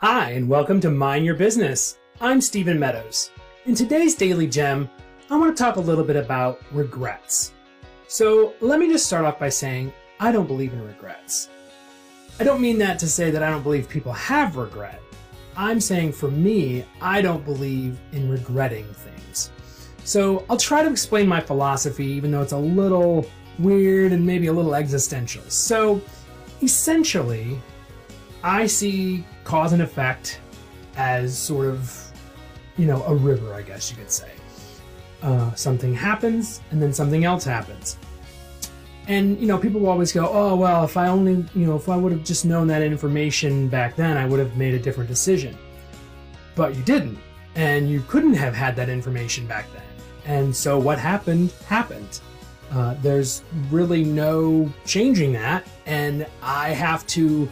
Hi, and welcome to Mind Your Business. I'm Stephen Meadows. In today's Daily Gem, I want to talk a little bit about regrets. So let me just start off by saying I don't believe in regrets. I don't mean that to say that I don't believe people have regret. I'm saying for me, I don't believe in regretting things. So I'll try to explain my philosophy, even though it's a little weird and maybe a little existential. So essentially, I see cause and effect as sort of, a river, I guess you could say. Something happens and then something else happens. And, people will always go, oh, well, if I only, if I would have just known that information back then, I would have made a different decision. But you didn't, and you couldn't have had that information back then. And so what happened, happened. There's really no changing that, and I have to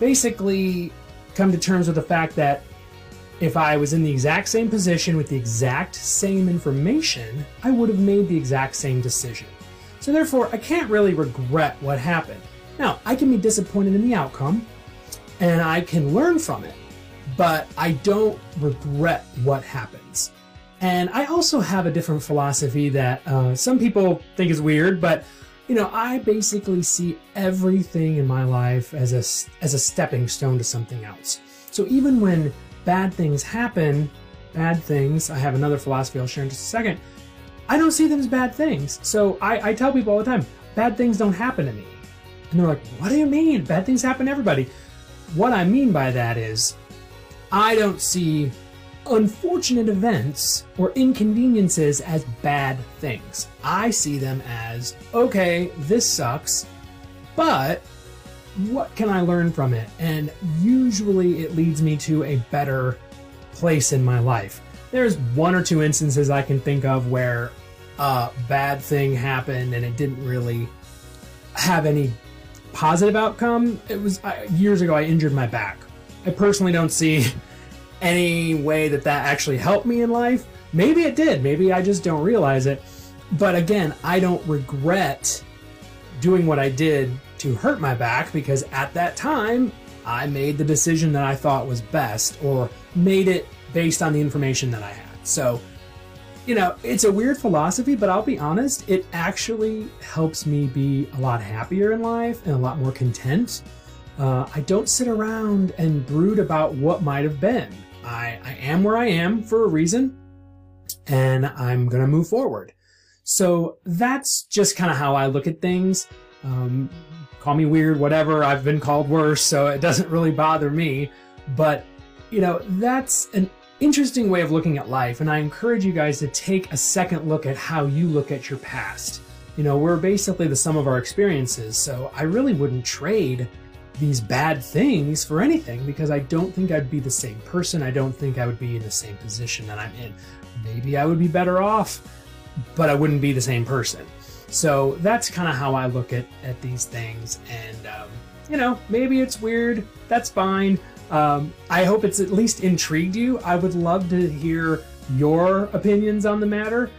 basically come to terms with the fact that if I was in the exact same position with the exact same information, I would have made the exact same decision. So therefore, I can't really regret what happened. Now, I can be disappointed in the outcome, and I can learn from it, but I don't regret what happens. And I also have a different philosophy that some people think is weird, but I basically see everything in my life as a stepping stone to something else. So even when bad things happen, I have another philosophy I'll share in just a second, I don't see them as bad things. So I tell people all the time, bad things don't happen to me. And they're like, what do you mean? Bad things happen to everybody. What I mean by that is, I don't see unfortunate events or inconveniences as bad things. I see them as, okay, this sucks, but what can I learn from it? And usually it leads me to a better place in my life. There's one or two instances I can think of where a bad thing happened and it didn't really have any positive outcome. It was years ago, I injured my back. I personally don't see any way that that actually helped me in life. Maybe it did, maybe I just don't realize it. But again, I don't regret doing what I did to hurt my back, because at that time, I made the decision that I thought was best, or made it based on the information that I had. So, it's a weird philosophy, but I'll be honest, it actually helps me be a lot happier in life and a lot more content. I don't sit around and brood about what might have been. I am where I am for a reason, and I'm going to move forward. So that's just kind of how I look at things. Call me weird, whatever. I've been called worse, so it doesn't really bother me. But, that's an interesting way of looking at life, and I encourage you guys to take a second look at how you look at your past. We're basically the sum of our experiences, so I really wouldn't trade these bad things for anything, because I don't think I'd be the same person. I don't think I would be in the same position that I'm in. Maybe I would be better off, but I wouldn't be the same person. So that's kind of how I look at these things. And, maybe it's weird. That's fine. I hope it's at least intrigued you. I would love to hear your opinions on the matter.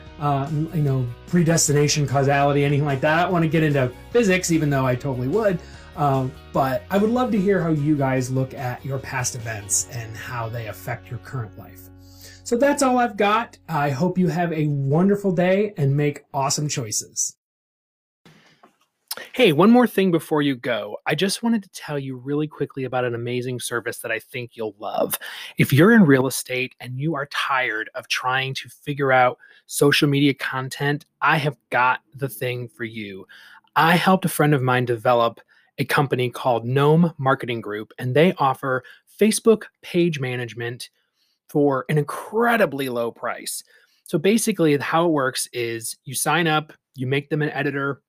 Predestination, causality, anything like that. I don't want to get into physics, even though I totally would. But I would love to hear how you guys look at your past events and how they affect your current life. So that's all I've got. I hope you have a wonderful day and make awesome choices. Hey, one more thing before you go. I just wanted to tell you really quickly about an amazing service that I think you'll love. If you're in real estate and you are tired of trying to figure out social media content, I have got the thing for you. I helped a friend of mine develop a company called Gnome Marketing Group, and they offer Facebook page management for an incredibly low price. So basically how it works is you sign up, you make them an editor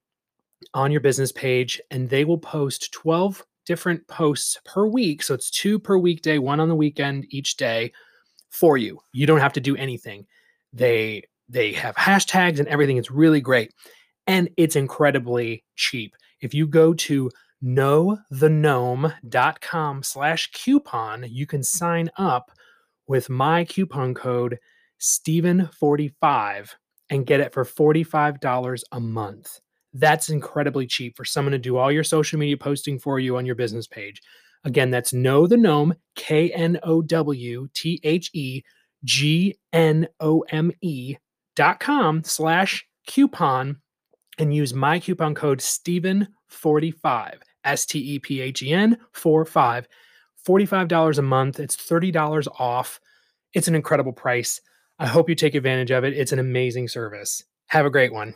on your business page, and they will post 12 different posts per week. So it's 2 per weekday, 1 on the weekend each day for you. You don't have to do anything. They have hashtags and everything. It's really great. And it's incredibly cheap. If you go to knowthegnome.com/coupon, you can sign up with my coupon code Stephen45 and get it for $45 a month. That's incredibly cheap for someone to do all your social media posting for you on your business page. Again, that's Know the Gnome, knowthegnome.com/coupon and use my coupon code STEPHEN45, STEPHEN45, $45 a month. It's $30 off. It's an incredible price. I hope you take advantage of it. It's an amazing service. Have a great one.